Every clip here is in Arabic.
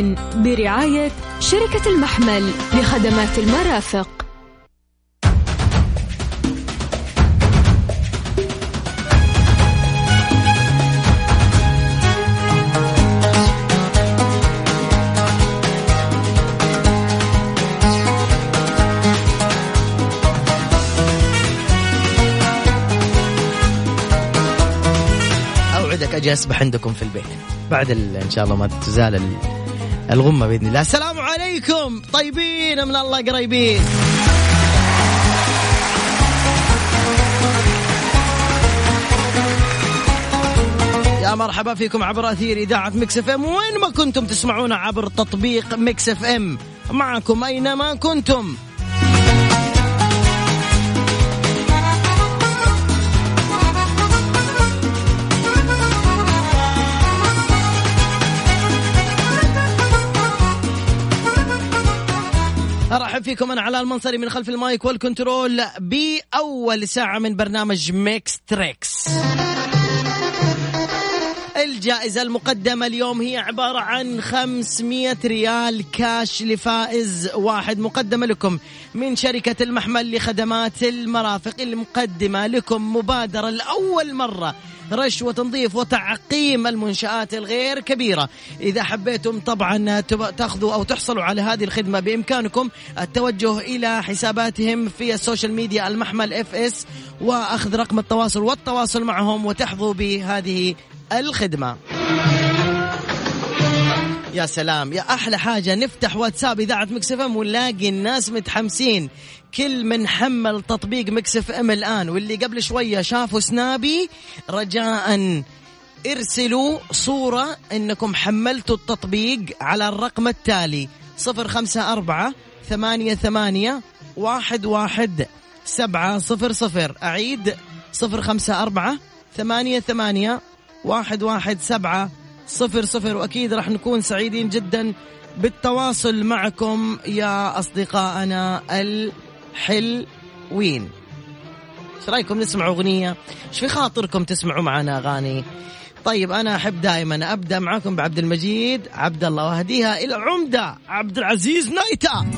ضمن برعاية شركة المحمل لخدمات المرافق. أجي أسبح عندكم في البيت بعد إن شاء الله ما تزال الغمة بإذن الله. السلام عليكم، طيبين من الله قريبين. يا مرحبا فيكم عبر أثير إذاعة ميكس اف ام، وين ما كنتم تسمعونا عبر تطبيق ميكس اف ام، معكم أينما كنتم. أرحب فيكم أنا علاء المنصري من خلف المايك والكنترول بأول ساعة من برنامج ميكس تريكس. الجائزة المقدمة اليوم هي عبارة عن 500 ريال كاش لفائز واحد، مقدمة لكم من شركة المحمل لخدمات المرافق، المقدمة لكم مبادرة لأول مرة رش وتنظيف وتعقيم المنشآت الغير كبيرة. إذا حبيتم طبعا تأخذوا أو تحصلوا على هذه الخدمة بإمكانكم التوجه إلى حساباتهم في السوشيال ميديا المحمل FS وأخذ رقم التواصل والتواصل معهم وتحظوا بهذه الخدمة. يا سلام، يا أحلى حاجة نفتح واتساب إذاعة ميكس اف ام ونلاقي الناس متحمسين. كل من حمل تطبيق ميكس اف ام الآن واللي قبل شوية شافوا سنابي، رجاءً ارسلوا صورة إنكم حملتوا التطبيق على الرقم التالي 054-88-11700. أعيد 054-88-11700. وأكيد راح نكون سعيدين جدا بالتواصل معكم يا أصدقائنا الحلوين. شو رأيكم نسمع أغنية؟ شو في خاطركم تسمعوا معنا أغاني؟ طيب أنا أحب دائما أبدأ معكم بعبد المجيد عبد الله وهديها إلى عمدة عبد العزيز نايتا.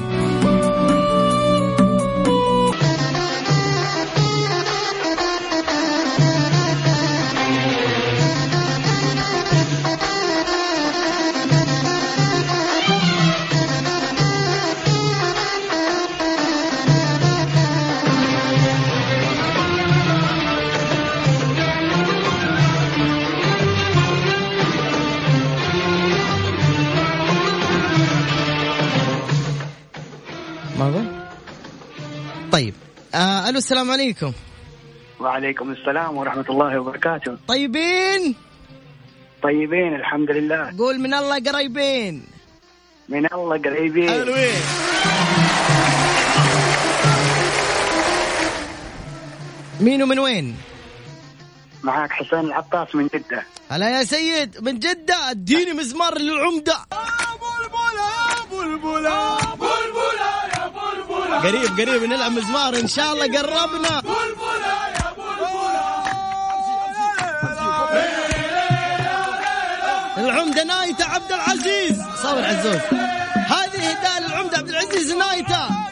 طيب ألو، السلام عليكم. وعليكم السلام ورحمة الله وبركاته. طيبين طيبين الحمد لله. قول من الله قريبين. من الله قريبين. ألوين. مين ومن وين؟ معاك حسين العطاس من جدة. هلا يا سيد من جدة، اديني مزمار للعمدة. قريب قريب نلعب مزمار إن شاء الله. قربنا بلبلة يا بلبلة. العمدة نايتة عبد العزيز صابر عزوز، هذه هداية العمدة عبد العزيز نايتة.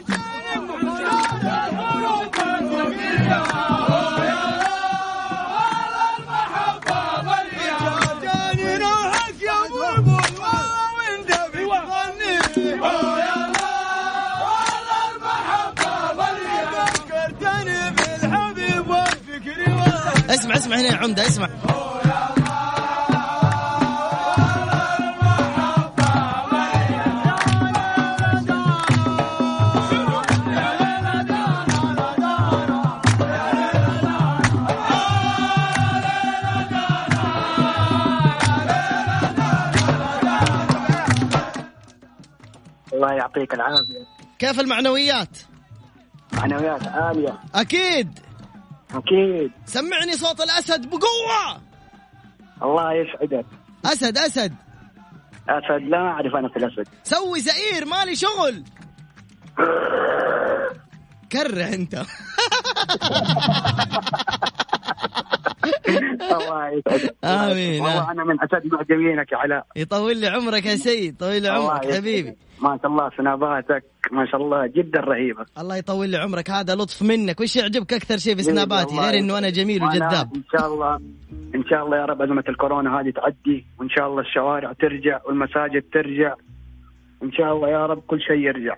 اسمع هنا يا عمدة، اسمع. الله يعطيك العافية. كيف المعنويات؟ معنويات عالية. أكيد أكيد. سمعني صوت الأسد بقوة. الله يسعدك. أسد أسد أسد، لا أعرف أنا في الأسد. سوي زئير مالي شغل. كره أنت. الله يسعدك. آمين. والله أنا من أسد معجبينك يا علاء. يطول لي عمرك يا سيد. طويل عمرك حبيبي. ما شاء الله سناباتك ما شاء الله جدا رهيبة. الله يطول لي عمرك، هذا لطف منك. وش يعجبك أكثر شيء في سناباتي غير إنه أنا جميل وجذاب؟ إن شاء الله إن شاء الله يا رب أزمة الكورونا هذه تعدي، وإن شاء الله الشوارع ترجع والمساجد ترجع، إن شاء الله يا رب كل شيء يرجع.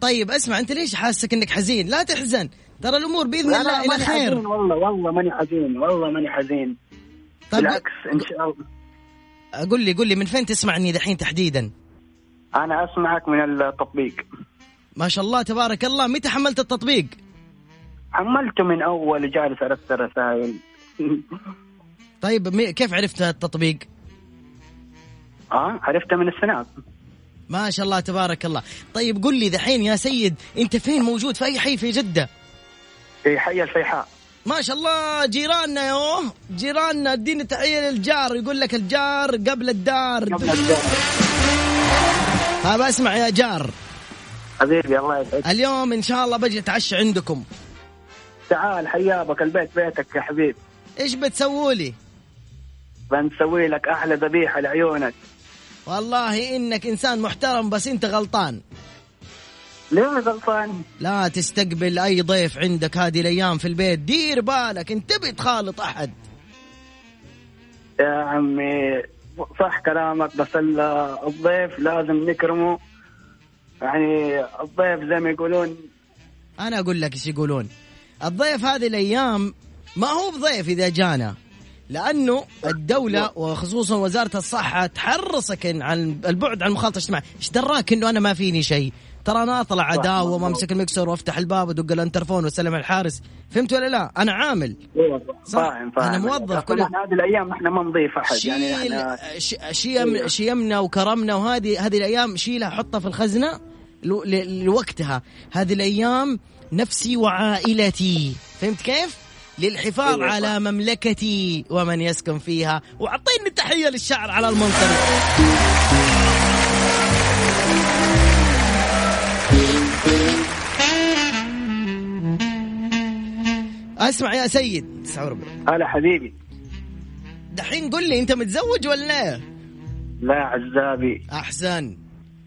طيب اسمع، انت ليش حاسك انك حزين؟ لا تحزن، ترى الامور باذن الله الى خير. والله ماني حزين. بالعكس ان شاء الله. قل لي من فين تسمعني دحين تحديدا؟ انا اسمعك من التطبيق. ما شاء الله تبارك الله. متى حملت التطبيق؟ حملته من اول، جالس ارسل رسائل. طيب كيف عرفت التطبيق؟ عرفته من السناب. ما شاء الله تبارك الله. طيب قل لي دحين يا سيد، انت فين موجود؟ في اي حي في جدة؟ في حي الفيحاء. ما شاء الله جيراننا، يوه جيراننا، اديني تحية للجار. يقول لك الجار قبل الدار. ها بسمع يا جار حبيبي، الله يسعدك. اليوم ان شاء الله بجي اتعشى عندكم. تعال حيابك، البيت بيتك يا حبيبي. ايش بتسوي لي؟ بنسوي لك احلى ذبيحة لعيونك. والله إنك إنسان محترم، بس أنت غلطان. ليه غلطان؟ لا تستقبل أي ضيف عندك هذه الأيام في البيت، دير بالك، انتبه تخالط أحد. يا عمي صح كلامك، بس الضيف لازم نكرمه، يعني الضيف زي ما يقولون. أنا أقول لك إيش يقولون، الضيف هذه الأيام ما هو بضيف إذا جانا، لأنه الدولة وخصوصا وزارة الصحة تحرصك عن البعد عن المخالطة الاجتماعية. ايش دراك انه انا ما فيني شيء؟ ترى انا اطلع عداوة وامسك المكسر وافتح الباب وادق الانترفون واسلم على الحارس، فهمت ولا لا؟ انا عامل صح. انا موظف. كل هذه الايام احنا ما نضيف احد، يعني احنا شيمنا وكرمنا، وهذه الايام شيلها حطها في الخزنة لوقتها. هذه الايام نفسي وعائلتي، فهمت كيف؟ للحفاظ على مملكتي ومن يسكن فيها. وعطيني تحية للشعر على المنطقة. اسمع يا سيد، هلا حبيبي. دحين قل لي، انت متزوج ولا لا عزابي؟ احسن،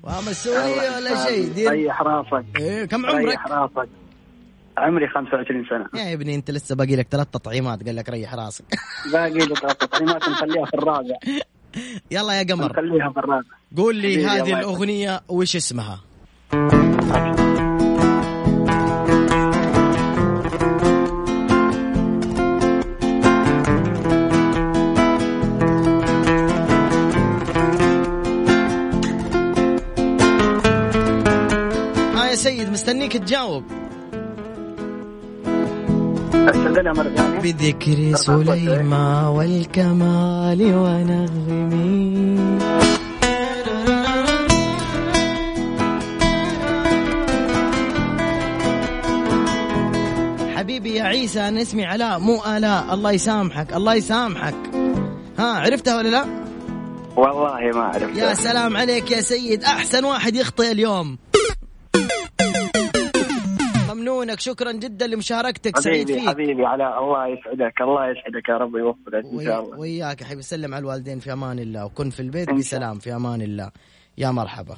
وما سوية ولا شيء. ريح راسك. كم عمرك؟ ريح راسك. عمري 25 سنة. يا ابني انت لسه باقي لك 3 تطعيمات. قال لك ريح راسك. باقي لك 3 تطعيمات نخليها في الرابع. يلا يا قمر نخليها في الرابع. قول لي هذه الأغنية وش اسمها؟ يا سيد مستنيك تجاوب. بذكر سليمة والكمال ونغمي. حبيبي يا عيسى، أنا اسمي علاء مو آلاء. الله يسامحك، الله يسامحك. عرفتها ولا لا؟ والله ما عرفتها. يا سلام عليك يا سيد، أحسن واحد يخطئ اليوم. ممنونك، شكرا جدا لمشاركتك. سعيد فيك حبيبي علاء، الله يسعدك. الله يسعدك يا رب، يوفقك ان شاء الله. وياك يا حبيبي، سلم على الوالدين في امان الله، وكن في البيت بسلام في امان الله. يا مرحبا.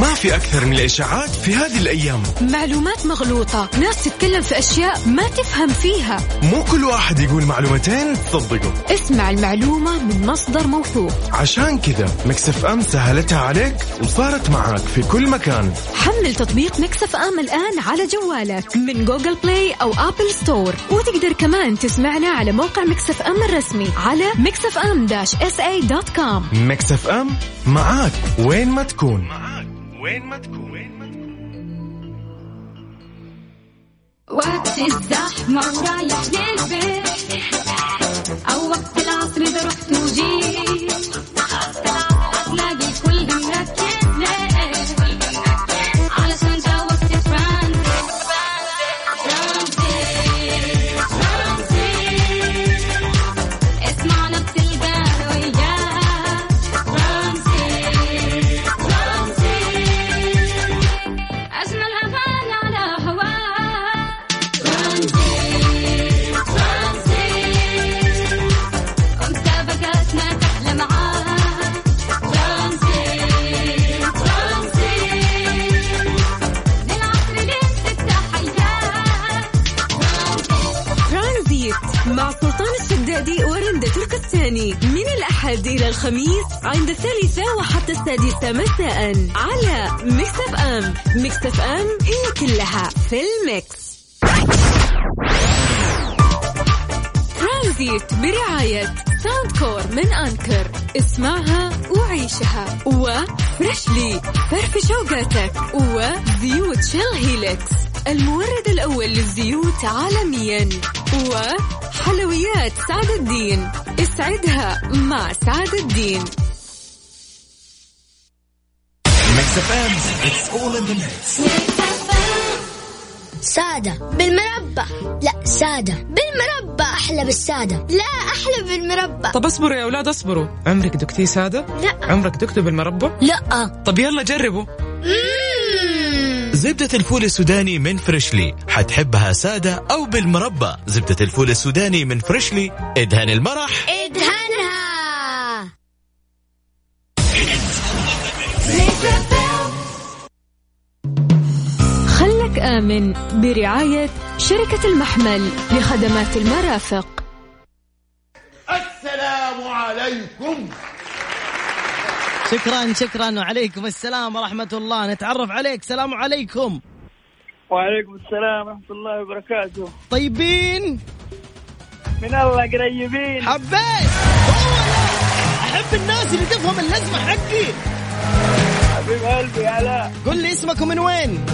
ما في أكثر من الإشاعات في هذه الأيام، معلومات مغلوطة، ناس تتكلم في أشياء ما تفهم فيها، مو كل واحد يقول معلومتين تصدقه. اسمع المعلومة من مصدر موثوق. عشان كذا ميكس اف ام سهلتها عليك وصارت معاك في كل مكان. حمل تطبيق ميكس اف ام الآن على جوالك من جوجل بلاي أو آبل ستور، وتقدر كمان تسمعنا على موقع ميكس اف ام الرسمي على mixfm-sa.com. ميكس اف ام معاك وين ما تكون. وقت الزحمة ورايح للبيت أو وقت العصر إذا رحت وجيت هتلاقي كل ده مركز علشان جاوزت فرانسيس. اسمعنا بتلقى وياه فرانسيس. البيت مع سلطان الشدادي ورندة تركستاني من الأحد إلى الخميس عند 3 وحتى 6 مساء على ميكس اف ام. ميكس اف ام هي كلها في الميكس. ترانزيت برعاية ساوند كور من أنكر، اسمعها وعيشها، وفريشلي فرف شوقاتك، وزيوت شيل هيليكس المورد الأول للزيوت عالميا، وحلويات سعد الدين اسعدها مع سعد الدين. سادة بالمربى، لا سادة بالمربى أحلى بالسادة، لا أحلى بالمربى. طب اصبروا يا أولاد اصبروا، عمرك دكتي سادة؟ لا. عمرك دكتوا بالمربى؟ لا. طب يلا جربوا. زبدة الفول السوداني من فريشلي، حتحبها سادة أو بالمربى. زبدة الفول السوداني من فريشلي، ادهن المرح ادهنها. خلك آمن برعاية شركة المحمل لخدمات المرافق. السلام عليكم. شكرا وعليكم السلام ورحمة الله. نتعرف عليك. السلام عليكم. وعليكم السلام ورحمة الله وبركاته. طيبين من الله قريبين. حبيت أحب الناس اللي تفهم اللزمة حقي. حبيب قلبي علاء. قل لي اسمك ومن وين؟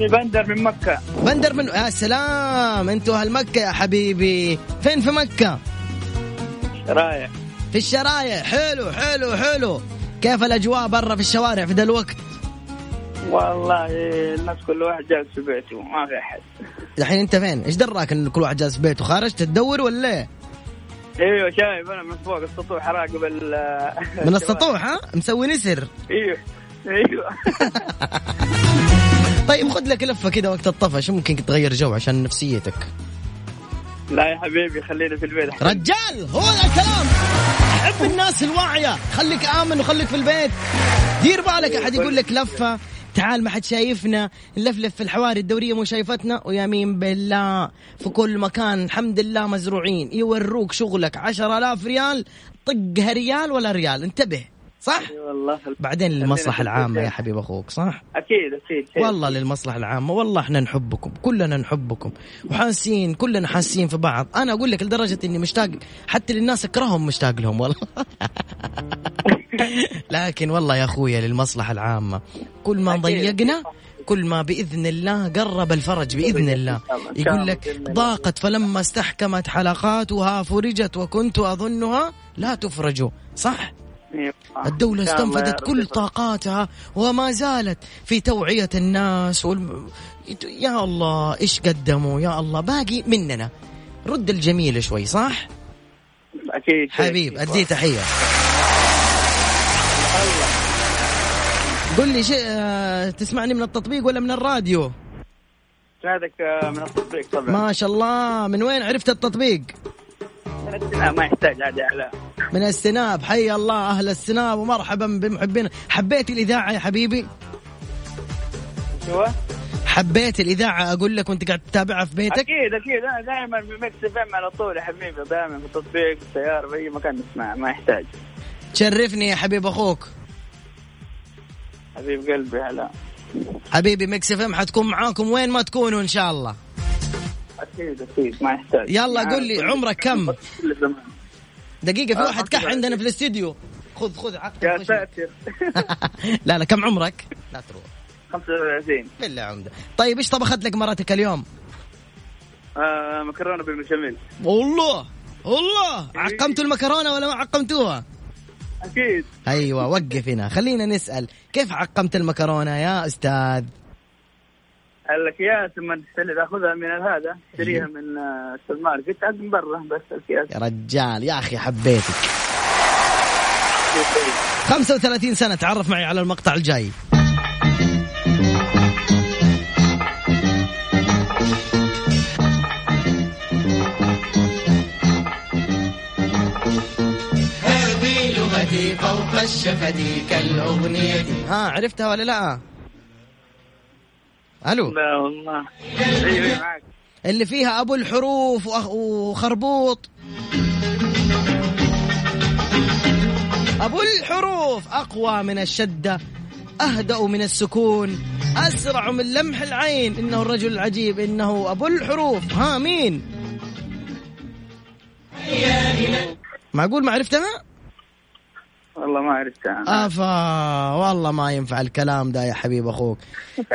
بندر من مكة. بندر من يا سلام، انتوا أهل مكة يا حبيبي. فين في مكة؟ شرايح. في الشرايح. حلو حلو حلو. كيف الأجواء برا في الشوارع في ذا الوقت؟ والله الناس كل واحد جالس في بيته، ما في أحد. الحين أنت فين؟ إيش دراك إن كل واحد جالس في بيته؟ خارج تدور ولا إيه؟ ايوه شايف أنا من فوق السطوح راقب من السطوح. ها مسوي نسر. ايوه. طيب خد لك لفة كده وقت الطفش، ممكن تغير جو عشان نفسيتك. لا يا حبيبي خلينا في البيت حبيبي. رجال هو الكلام. أحب الناس الواعية. خليك آمن وخليك في البيت. دير بالك أحد يقول لك لفة، تعال ما حد شايفنا نلفلف في الحواري، الدورية مو شايفتنا. ويمين بالله في كل مكان الحمد لله مزروعين. يوروك شغلك 10,000 ريال طقها ريال ولا ريال. انتبه صح؟ والله بعدين للمصلحة العامة يا حبيب أخوك. صح؟ أكيد والله للمصلحة العامة. والله إحنا نحبكم كلنا، نحبكم وحاسين كلنا، حاسين في بعض. أنا أقول لك لدرجة إني مشتاق حتى للناس أكرههم، مشتاق لهم والله. لكن والله يا أخويا للمصلحة العامة، كل ما ضيقنا كل ما بإذن الله قرب الفرج بإذن الله. يقول لك ضاقت فلما استحكمت حلقاتها فرجت وكنت أظنها لا تفرج. صح؟ الدولة استنفذت كل طاقاتها وما زالت في توعية الناس يا الله إيش قدموا يا الله. باقي مننا رد الجميل شوي. صح؟ أكيد حبيب أدي تحية. قل لي تسمعني من التطبيق ولا من الراديو؟ هذاك من التطبيق طبعا. ما شاء الله. من وين عرفت التطبيق؟ ما يحتاج عادي على من السناب. حي الله أهل السناب ومرحبا بمحبين. حبيت الإذاعة يا حبيبي؟ شو؟ حبيت الإذاعة أقول لك وأنت قاعد تتابعها في بيتك؟ أكيد أنا دائما بمكس فيم على طول يا حبيبي، دائما في التطبيق في السيارة في أي مكان نسمع. ما يحتاج. تشرفني يا حبيب أخوك. حبيب قلبي هلا حبيبي. مكس فيم حتكون معاكم وين ما تكونوا إن شاء الله. أكيد ما يحتاج. يلا قل لي عمرك كم؟ دقيقة في واحد كح عندنا في الاستديو. خذ يا ساتر. لا كم عمرك؟ لا تروح. 25. بالله عمده. طيب إيش طبخت لك مراتك اليوم؟ مكرونة بالبشاميل. والله عقمتوا المكرونة ولا ما عقمتوها؟ أكيد. أيوة وقف هنا خلينا نسأل كيف عقمت المكرونة يا أستاذ؟ قال لك يا ثم تستلي تاخذها من هذا، تشتريها من السوبر ماركت من برا بس الكياس. يا رجال يا اخي حبيتك. 35 سنة. تعرف معي على المقطع الجاي. هذه لغتي فوق الشفدي كالأغنية. ها عرفتها ولا لا؟ الو. لا والله. اللي فيها أبو الحروف وخربوط. أبو الحروف أقوى من الشدة، أهدأ من السكون، أسرع من لمح العين، إنه الرجل العجيب، إنه أبو الحروف. ها مين؟ معقول ما عرفتها؟ والله ما عرفتها. أفا والله ما ينفع الكلام ده يا حبيب أخوك.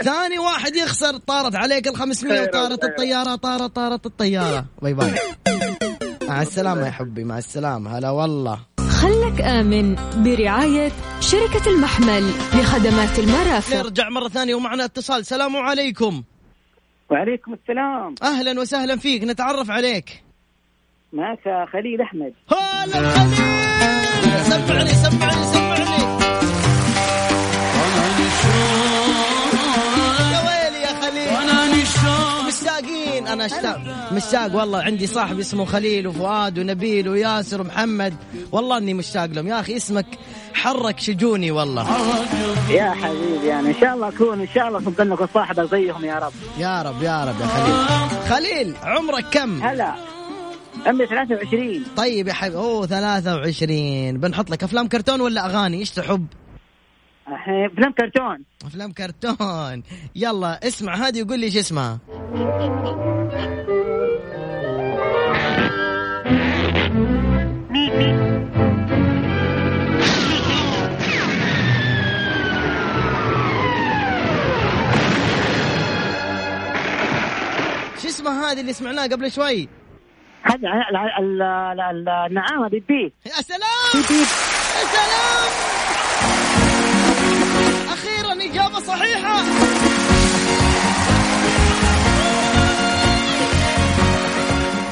ثاني واحد يخسر. طارت عليك ال500 وطارت الطيارة، طارت الطيارة. باي باي. مع السلامة يا حبي، مع السلامة. هلا والله. خلك آمن برعاية شركة المحمل لخدمات المرافق. نرجع مرة ثانية ومعنا اتصال. السلام عليكم. وعليكم السلام. أهلا وسهلا فيك، نتعرف عليك. معك خليل أحمد. هلا خليل، سمعني سمعني سمعني. يا ويلي يا خليل، مشتاقين. أنا مشتاق والله. عندي صاحب اسمه خليل وفؤاد ونبيل وياسر ومحمد، والله أني مشتاق لهم. يا أخي اسمك حرك شجوني والله يا حبيبي. يعني إن شاء الله أكون إن شاء الله صدقنك وصاحبة زيهم يا رب يا رب يا رب. يا خليل عمرك كم؟ هلا عمري 23. طيب يا حبيبي. أوه 23. بنحط لك أفلام كرتون ولا أغاني؟ إيش تحب؟ أفلام كرتون. أفلام كرتون. يلا اسمع هذه وقول لي إيش اسمها. شو اسمها هذه اللي سمعناها قبل شوي؟ هذا النعامة بيبي. يا سلام يا سلام، أخيراً إجابة صحيحة.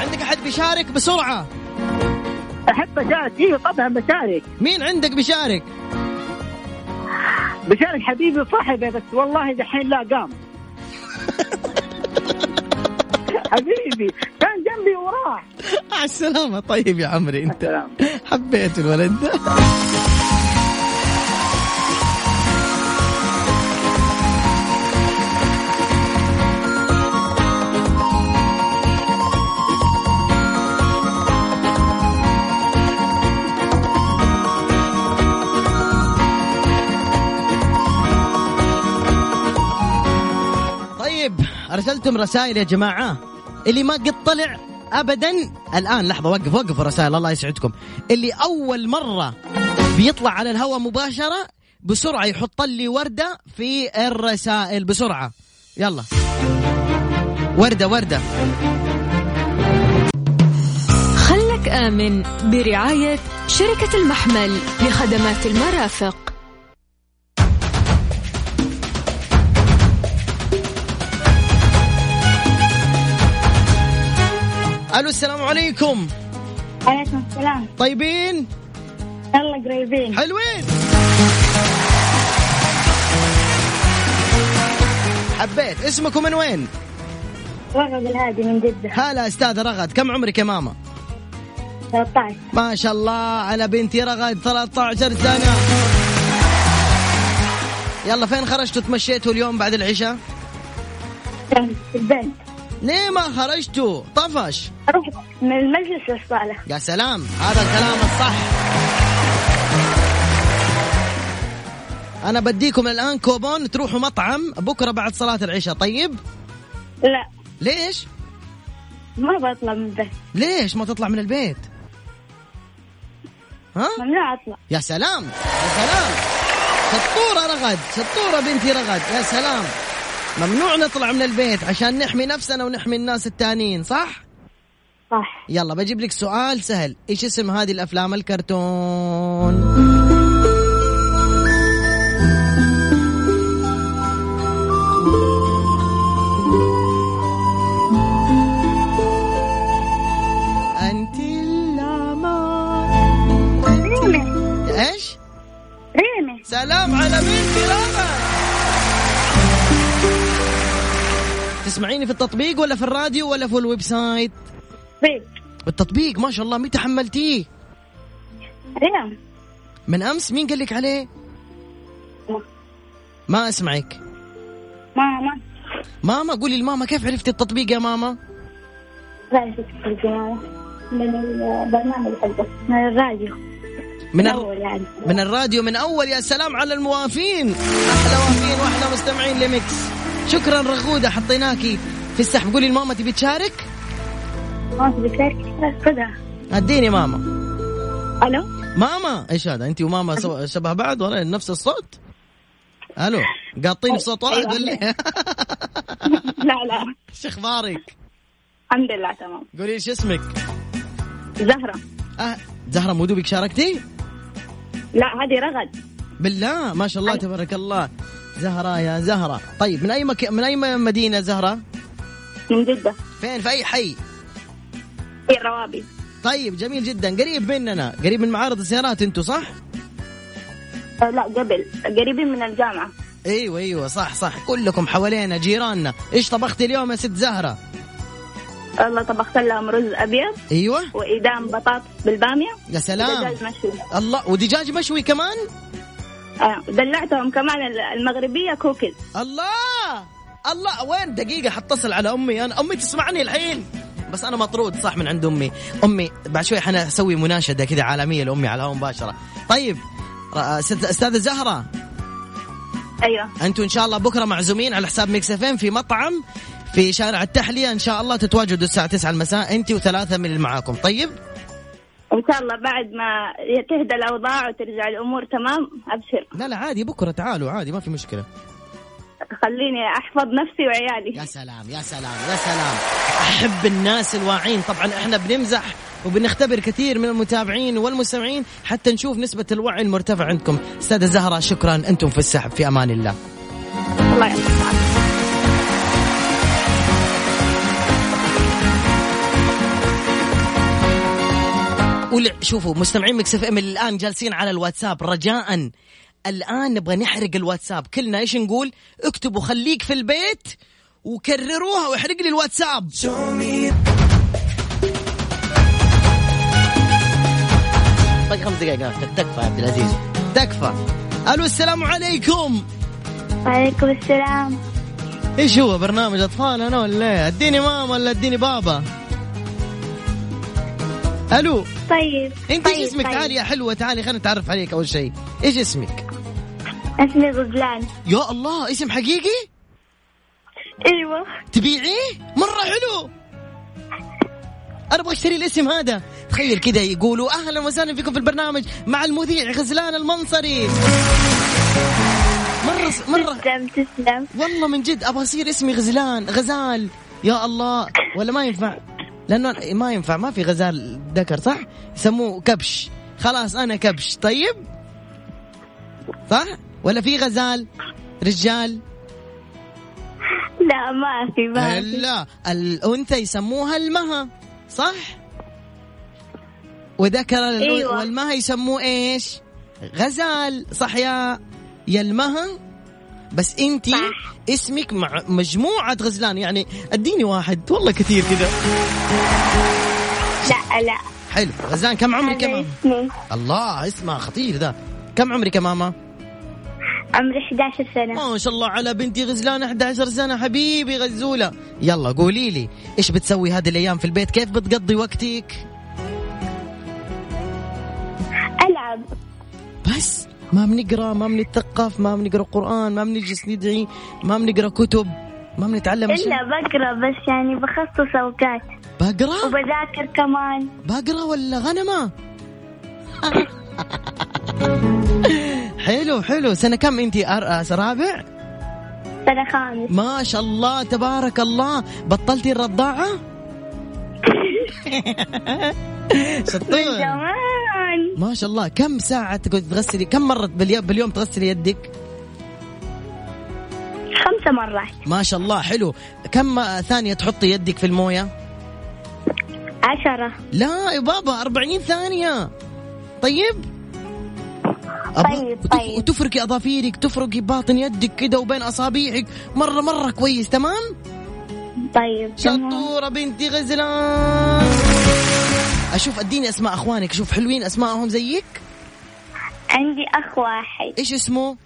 عندك أحد بيشارك بسرعة؟ أحب أشارك. إيه طبعاً بشارك. مين عندك بيشارك؟ بشارك حبيبي وصاحبي، بس والله دحين لا قام. حبيبي كان جنبي وراح. عالسلامة. طيب يا عمري أنت حبيت الولد ده. أرسلتم رسائل يا جماعة، اللي ما قد طلع أبدا الآن لحظة وقف وقف رسائل، الله يسعدكم. اللي أول مرة بيطلع على الهواء مباشرة بسرعة يحط لي وردة في الرسائل بسرعة. يلا وردة وردة. خلك آمن برعاية شركة المحمل لخدمات المرافق. ألو السلام عليكم. عليكم السلام. طيبين؟ يلا قريبين. حلوين. حبيت اسمكم. من وين؟ رغد الهادي من جدة. هلا أستاذ رغد، كم عمرك يا ماما؟ 13. ما شاء الله على بنتي رغد 13 سنة. يلا فين خرجتوا تمشيتوا اليوم بعد العشاء؟ في البنك. ليه ما خرجتوا؟ طفش. أروح من المجلس الصالح. يا سلام، هذا الكلام الصح. أنا بديكم الآن كوبون تروحوا مطعم بكرة بعد صلاة العشاء. طيب؟ لا. ليش؟ ما بطلع من البيت. ليش ما تطلع من البيت؟ ها؟ ممنوع أطلع. يا سلام يا سلام، شطورة رغد، شطورة بنتي رغد. يا سلام، ممنوع نطلع من البيت عشان نحمي نفسنا ونحمي الناس التانين، صح؟ صح. يلا بجيب لك سؤال سهل. ايش اسم هذه الأفلام الكرتون؟ أنت الأمار. ريمي. ايش؟ ريمي. سلام على بنتي رغد. تسمعيني في التطبيق ولا في الراديو ولا في الويب سايت؟ التطبيق. ما شاء الله. متى حملتيه؟ اليوم. من أمس. مين قال لك عليه؟ ما أسمعك. ماما. ماما قولي لماما كيف عرفتي التطبيق يا ماما؟ راديو الجماعة من البرنامج حقه من الراديو من الراديو من أول. يا سلام على الموافين, أحلى وافين وأحلى مستمعين لميكس. شكرا رغودة, حطيناكي في السحب. قولي لماما تبي تشارك. ماما بتشارك خذها, اديني ماما. ألو ماما, إيش هذا أنت وماما شبه بعض ولا نفس الصوت؟ ألو قاطين بصوت واحد ولا؟ لا لا. شخبارك؟ الحمد لله تمام. قولي إيش اسمك؟ زهرة. زهرة مو دوبك شاركتي؟ لا هذه رغد. بالله ما شاء الله تبارك الله. زهرة يا زهرة, طيب من أي من أي مدينة زهرة؟ من جدة. فين في أي حي؟ في الروابي. طيب جميل جدا, قريب مننا, قريب من معارض السيارات أنتو صح؟ لا قبل, قريبين من الجامعة. أيوة أيوة صح صح, كلكم حوالينا جيراننا. إيش طبختي اليوم يا ست زهرة؟ الله طبخت لهم رز أبيض. أيوة. وإدام بطاطس بالبامية. يا سلام. ودجاج مشوي. الله, ودجاج مشوي كمان. دلعتهم كمان المغربية كوكيز. الله الله, وين دقيقة حتصل على أمي, أنا أمي تسمعني الحين بس أنا مطرود صح من عند أمي. أمي بعد شوي حنا أسوي مناشدة كده عالمية لأمي على هوا مباشرة. طيب أستاذة زهرة. أيوة. أنتوا إن شاء الله بكرة معزومين على حساب ميكس FM في مطعم في شارع التحلية, إن شاء الله تتواجدوا الساعة 9 المساء أنت وثلاثة من اللي معاكم. طيب إن شاء الله بعد ما تهدى الأوضاع وترجع الأمور تمام أبشر. لا لا عادي, بكرة تعالوا عادي ما في مشكلة. خليني أحفظ نفسي وعيالي. يا سلام يا سلام يا سلام, أحب الناس الواعين. طبعا إحنا بنمزح وبنختبر كثير من المتابعين والمستمعين حتى نشوف نسبة الوعي المرتفع عندكم. أستاذة زهرة شكرا, أنتم في السحب, في أمان الله. الله يحفظك. شوفوا مستمعين ميكس اف ام اللي الآن جالسين على الواتساب, رجاءً الآن نبغى نحرق الواتساب كلنا. إيش نقول؟ اكتبوا خليك في البيت وكرروها واحرق لي الواتساب. باقي 5 دقائق تكفى يا عبد العزيز تكفى. ألو السلام عليكم. وعليكم السلام. إيش هو برنامج أطفال أنا ولا أديني ماما ولا أديني بابا؟ ألو طيب انت ايش اسمك؟ طيب. تعالي يا حلوة تعالي خلينا نتعرف عليك. أول شيء ايش اسمك؟ اسمي غزلان. يا الله اسم حقيقي؟ ايوه. تبيعيه؟ مرة حلو, أنا أبغى أشتري الاسم هذا. تخيل كده يقولوا أهلا وسهلا فيكم في البرنامج مع المذيع غزلان المنصري. مرة تسلم تسلم والله من جد, أبغى أصير اسمي غزلان غزال. يا الله ولا ما ينفع؟ لأنه ما ينفع, ما في غزال ذكر صح, يسموه كبش. خلاص أنا كبش. طيب صح ولا في غزال رجال؟ لا ما في, ما في. لا الأنثى يسموها المها صح, وذكر أيوة. والمها يسموه إيش؟ غزال صح يا المها. بس أنتي صح. اسمك مع مجموعة غزلان, يعني أديني واحد والله كثير كذا. لا لا حلو. غزلان كم عمرك يا ماما؟ اسمي. الله اسمها خطير ذا. كم عمرك يا ماما؟ عمري 11 سنة. ما شاء الله على بنتي غزلان 11 سنة حبيبي غزولة. يلا قولي لي إيش بتسوي هذه الأيام في البيت؟ كيف بتقضي وقتك؟ ألعب بس. ما بنقرأ, ما بنتثقف, ما بنقرأ قرآن, ما بنجلس ندعي, ما بنقرأ كتب, ما بنتعلم إلا بقرأ بس, يعني بخصص أوقات بقرأ وبذاكر كمان. بقرأ ولا غنمة؟ حلو حلو. سنة كم أنتي؟ رابع. سنة خامس. ما شاء الله تبارك الله. بطلتي الرضاعة؟ شطور ما شاء الله. كم ساعة تغسلي؟ كم مرة باليوم تغسلي يدك؟ 5 مرات. ما شاء الله حلو. كم ثانية تحطي يدك في الموية؟ 10. لا يا بابا 40 ثانية. طيب طيب. وتفركي أظافيرك, تفركي باطن يدك كده وبين أصابعك مرة كويس. تمام طيب. شطورة بنتي غزلان. أشوف أديني أسماء أخوانك, شوف حلوين أسماءهم زيك. عندي أخ واحد. إيش اسمه؟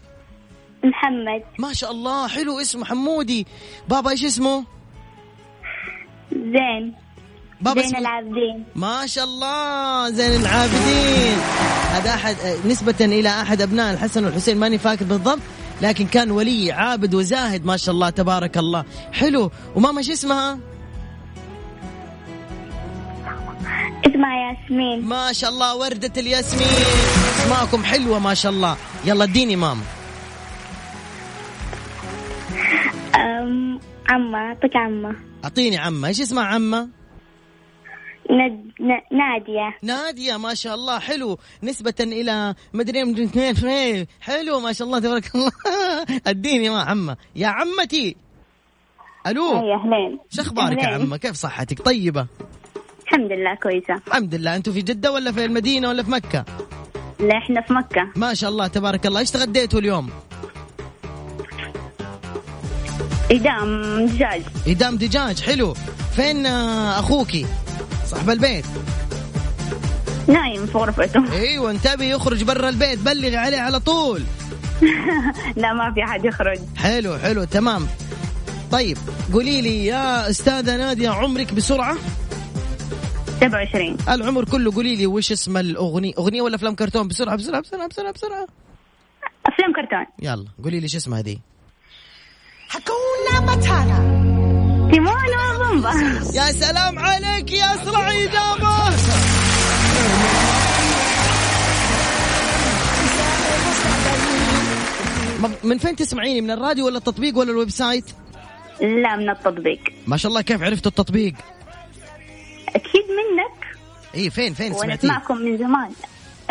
محمد. ما شاء الله حلو اسمه حمودي. بابا إيش اسمه؟ زين. بابا زين العابدين. ما شاء الله زين العابدين. هذا أحد نسبة إلى أحد أبناء الحسن والحسين, ماني فاكر بالضبط, لكن كان ولي عابد وزاهد ما شاء الله تبارك الله. حلو. وماما شو اسمها؟ اسمها ياسمين. ما شاء الله وردة الياسمين. اسماءكم حلوة ما شاء الله. يلا اديني ماما. عمّة. أعطيك عمّة. أعطيني عمّة. إيش اسمها عمّة؟ نادية. نادية ما شاء الله. حلو. نسبة إلى مدري من 2. حلو ما شاء الله تبارك الله. أديني ما عمّة. يا عمتي. ألو. أيوة أهلين. شو أخبارك يا عمّة؟ كيف صحتك؟ طيبة؟ الحمد لله كويسة. الحمد لله. أنتوا في جدة ولا في المدينة ولا في مكة؟ لا إحنا في مكة. ما شاء الله تبارك الله. إيش تغديتوا اليوم؟ إدام دجاج. إدام دجاج. حلو. فين أخوكي صاحب البيت؟ نايم في غرفته. ايوه انتبهي يخرج برا البيت, بلغي عليه على طول. لا ما في حد يخرج. حلو حلو تمام. طيب قولي لي يا أستاذة نادية, عمرك بسرعة؟ 27. العمر كله. قولي لي وش اسم الأغنية, أغنية ولا فيلم كرتون؟ بسرعة بسرعة بسرعة بسرعة بسرعة. فيلم كرتون. يلا قولي لي شو اسمها دي. حكونا بتانا تيمون وبومبا. يا سلام عليك يا أسرع إجابة. من فين تسمعيني, من الراديو ولا التطبيق ولا الويب سايت؟ لا من التطبيق. ما شاء الله. كيف عرفت التطبيق؟ أكيد منك. إيه فين سمعتي؟ وأنا أسمعكم من زمان.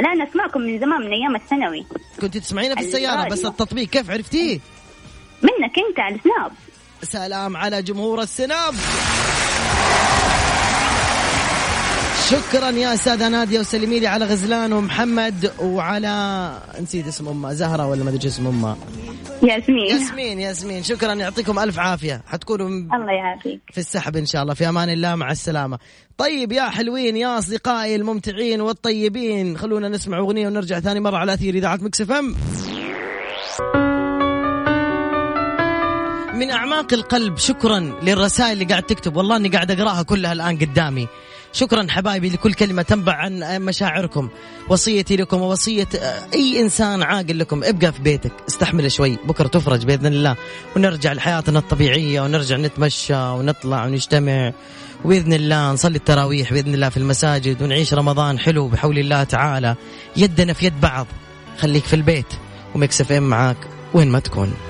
لا أنا أسمعكم من زمان من أيام الثانوي. كنت تسمعينا في السيارة بس التطبيق كيف عرفتيه؟ منك أنت على السناب. سلام على جمهور السناب. شكرا يا أستاذة نادية, وسلمي لي على غزلان ومحمد وعلى نسيت اسم أمها, زهرة ولا ما أدري اسم أمها. ياسمين. شكرا, يعطيكم ألف عافية. حتكونوا الله يعافيك في السحب إن شاء الله. في أمان الله مع السلامة. طيب يا حلوين يا أصدقائي الممتعين والطيبين, خلونا نسمع أغنية ونرجع ثاني مرة على أثير إذاعة مكس اف ام. من أعماق القلب شكرا للرسائل اللي قاعد تكتب, والله أني قاعد أقراها كلها الآن قدامي. شكرا حبايبي لكل كلمة تنبع عن مشاعركم. وصيتي لكم ووصية أي إنسان عاقل لكم, ابقى في بيتك, استحمل شوي, بكرة تفرج بإذن الله ونرجع لحياتنا الطبيعية, ونرجع نتمشى ونطلع ونجتمع, وبإذن الله نصلي التراويح بإذن الله في المساجد, ونعيش رمضان حلو بحول الله تعالى, يدنا في يد بعض. خليك في البيت ومكس اف ام معاك وين ما تكون.